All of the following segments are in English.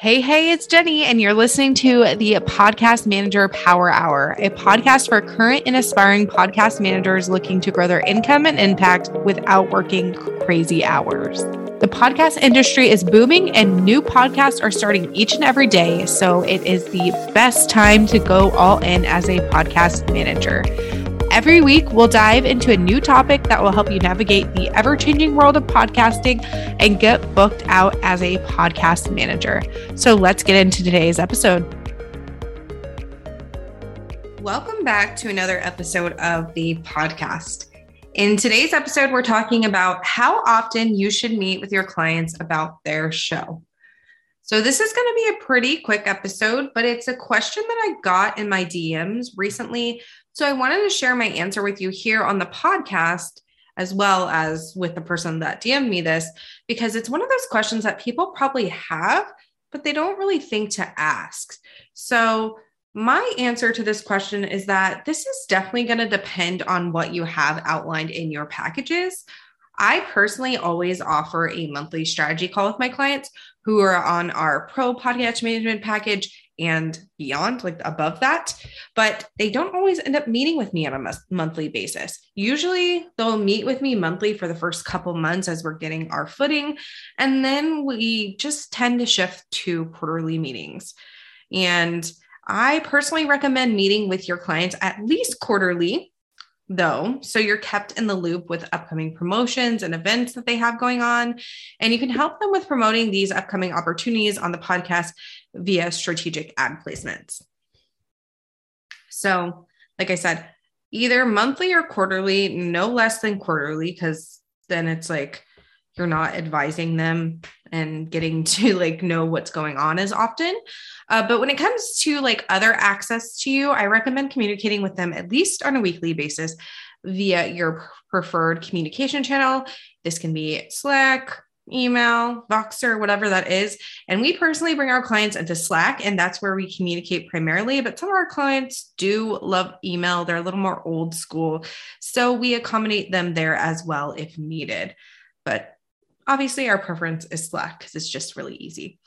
Hey, it's Jenny, and you're listening to the Podcast Manager Power Hour, a podcast for current and aspiring podcast managers looking to grow their income and impact without working crazy hours. The podcast industry is booming and new podcasts are starting each and every day, so it is the best time to go all in as a podcast manager. Every week, we'll dive into a new topic that will help you navigate the ever-changing world of podcasting and get booked out as a podcast manager. So let's get into today's episode. Welcome back to another episode of the podcast. In today's episode, we're talking about how often you should meet with your clients about their show. So this is going to be a pretty quick episode, but it's a question that I got in my DMs recently. So I wanted to share my answer with you here on the podcast, as well as with the person that DM'd me this, because it's one of those questions that people probably have, but they don't really think to ask. So my answer to this question is that this is definitely going to depend on what you have outlined in your packages. I personally always offer a monthly strategy call with my clients who are on our Pro Podcast Management package and beyond, like above that, but they don't always end up meeting with me on a monthly basis. Usually they'll meet with me monthly for the first couple months as we're getting our footing. And then we just tend to shift to quarterly meetings. And I personally recommend meeting with your clients at least quarterly though, so you're kept in the loop with upcoming promotions and events that they have going on, and you can help them with promoting these upcoming opportunities on the podcast via strategic ad placements. So, like I said, either monthly or quarterly, no less than quarterly, because then it's like you're not advising them and getting to like know what's going on as often. But when it comes to like other access to you, I recommend communicating with them at least on a weekly basis via your preferred communication channel. This can be Slack, email, Voxer, whatever that is. And we personally bring our clients into Slack, and that's where we communicate primarily. But some of our clients do love email. They're a little more old school. So we accommodate them there as well if needed. But obviously, our preference is Slack because it's just really easy.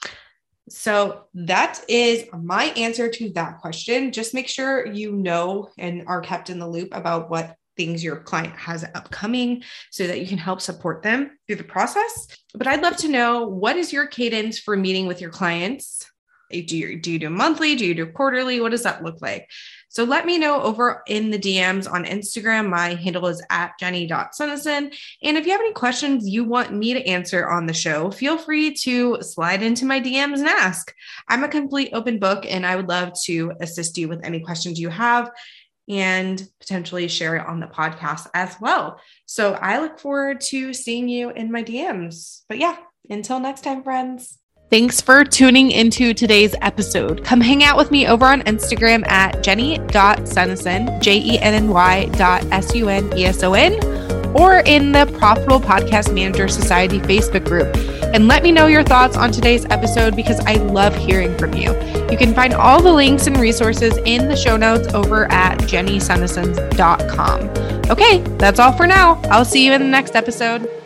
So that is my answer to that question. Just make sure you know and are kept in the loop about what things your client has upcoming so that you can help support them through the process. But I'd love to know, what is your cadence for meeting with your clients? Do you do monthly? Do you do quarterly? What does that look like? So let me know over in the DMs on Instagram. My handle is at jenny.suneson. And if you have any questions you want me to answer on the show, feel free to slide into my DMs and ask. I'm a complete open book, and I would love to assist you with any questions you have and potentially share it on the podcast as well. So I look forward to seeing you in my DMs. But yeah, until next time, friends. Thanks for tuning into today's episode. Come hang out with me over on Instagram at jenny.suneson, jenny.suneson, or in the Profitable Podcast Manager Society Facebook group. And let me know your thoughts on today's episode because I love hearing from you. You can find all the links and resources in the show notes over at jennysuneson.com. Okay, that's all for now. I'll see you in the next episode.